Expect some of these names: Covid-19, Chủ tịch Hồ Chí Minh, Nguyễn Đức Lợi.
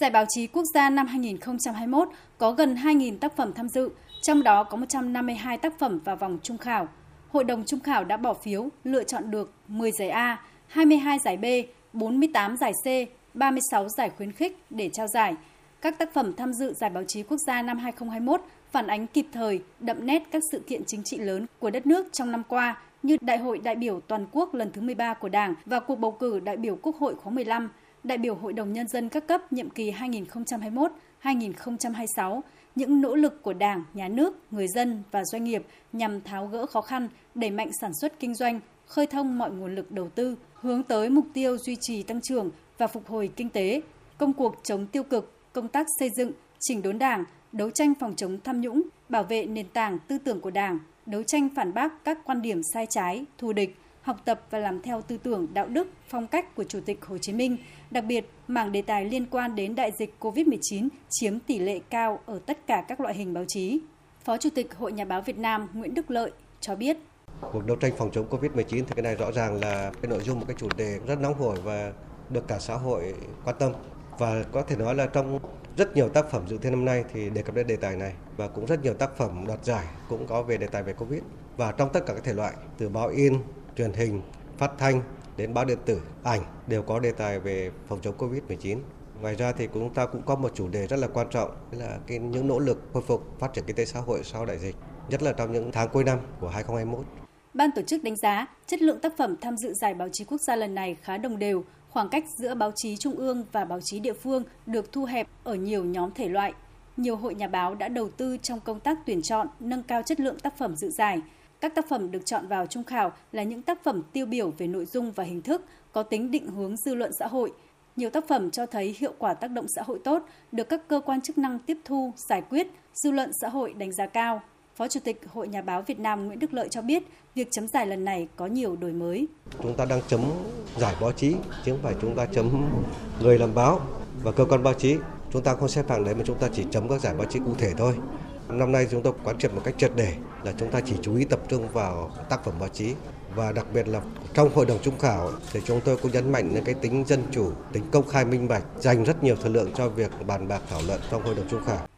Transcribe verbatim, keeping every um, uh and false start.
Giải báo chí quốc gia năm hai nghìn không trăm hai mươi mốt có gần hai nghìn tác phẩm tham dự, trong đó có một trăm năm mươi hai tác phẩm vào vòng chung khảo. Hội đồng chung khảo đã bỏ phiếu lựa chọn được mười giải A, hai mươi hai giải B, bốn mươi tám giải C, ba mươi sáu giải khuyến khích để trao giải. Các tác phẩm tham dự Giải báo chí quốc gia năm hai nghìn không trăm hai mươi mốt phản ánh kịp thời, đậm nét các sự kiện chính trị lớn của đất nước trong năm qua như Đại hội đại biểu toàn quốc lần thứ mười ba của Đảng và cuộc bầu cử đại biểu Quốc hội khóa mười lăm, đại biểu Hội đồng Nhân dân các cấp nhiệm kỳ hai nghìn không trăm hai mươi mốt đến hai nghìn không trăm hai mươi sáu, những nỗ lực của Đảng, Nhà nước, người dân và doanh nghiệp nhằm tháo gỡ khó khăn, đẩy mạnh sản xuất kinh doanh, khơi thông mọi nguồn lực đầu tư, hướng tới mục tiêu duy trì tăng trưởng và phục hồi kinh tế, công cuộc chống tiêu cực, công tác xây dựng, chỉnh đốn Đảng, đấu tranh phòng chống tham nhũng, bảo vệ nền tảng tư tưởng của Đảng, đấu tranh phản bác các quan điểm sai trái, thù địch, học tập và làm theo tư tưởng, đạo đức, phong cách của Chủ tịch Hồ Chí Minh. Đặc biệt, mảng đề tài liên quan đến đại dịch cô vít mười chín chiếm tỷ lệ cao ở tất cả các loại hình báo chí. Phó Chủ tịch Hội Nhà báo Việt Nam Nguyễn Đức Lợi cho biết. Cuộc đấu tranh phòng chống cô vít mười chín thì cái này rõ ràng là cái nội dung, một cái chủ đề rất nóng hổi và được cả xã hội quan tâm. Và có thể nói là trong rất nhiều tác phẩm dự thi năm nay thì đề cập đến đề tài này, và cũng rất nhiều tác phẩm đoạt giải cũng có về đề tài về Covid. Và trong tất cả các thể loại, từ báo in, truyền hình, phát thanh đến báo điện tử, ảnh đều có đề tài về phòng chống cô vít mười chín. Ngoài ra thì chúng ta cũng có một chủ đề rất là quan trọng là cái những nỗ lực khôi phục phát triển kinh tế xã hội sau đại dịch, nhất là trong những tháng cuối năm của hai nghìn không trăm hai mươi mốt. Ban tổ chức đánh giá chất lượng tác phẩm tham dự Giải báo chí quốc gia lần này khá đồng đều. Khoảng cách giữa báo chí trung ương và báo chí địa phương được thu hẹp ở nhiều nhóm thể loại. Nhiều hội nhà báo đã đầu tư trong công tác tuyển chọn, nâng cao chất lượng tác phẩm dự giải. Các tác phẩm được chọn vào chung khảo là những tác phẩm tiêu biểu về nội dung và hình thức, có tính định hướng dư luận xã hội. Nhiều tác phẩm cho thấy hiệu quả tác động xã hội tốt, được các cơ quan chức năng tiếp thu, giải quyết, dư luận xã hội đánh giá cao. Phó Chủ tịch Hội Nhà báo Việt Nam Nguyễn Đức Lợi cho biết, việc chấm giải lần này có nhiều đổi mới. Chúng ta đang chấm giải báo chí, chứ không phải chúng ta chấm người làm báo và cơ quan báo chí. Chúng ta không xếp hạng đấy mà chúng ta chỉ chấm các giải báo chí cụ thể thôi. Năm nay chúng tôi quán triệt một cách triệt để là chúng ta chỉ chú ý tập trung vào tác phẩm báo chí. Và đặc biệt là trong hội đồng chung khảo thì chúng tôi cũng nhấn mạnh đến cái tính dân chủ, tính công khai minh bạch, dành rất nhiều thời lượng cho việc bàn bạc thảo luận trong hội đồng chung khảo.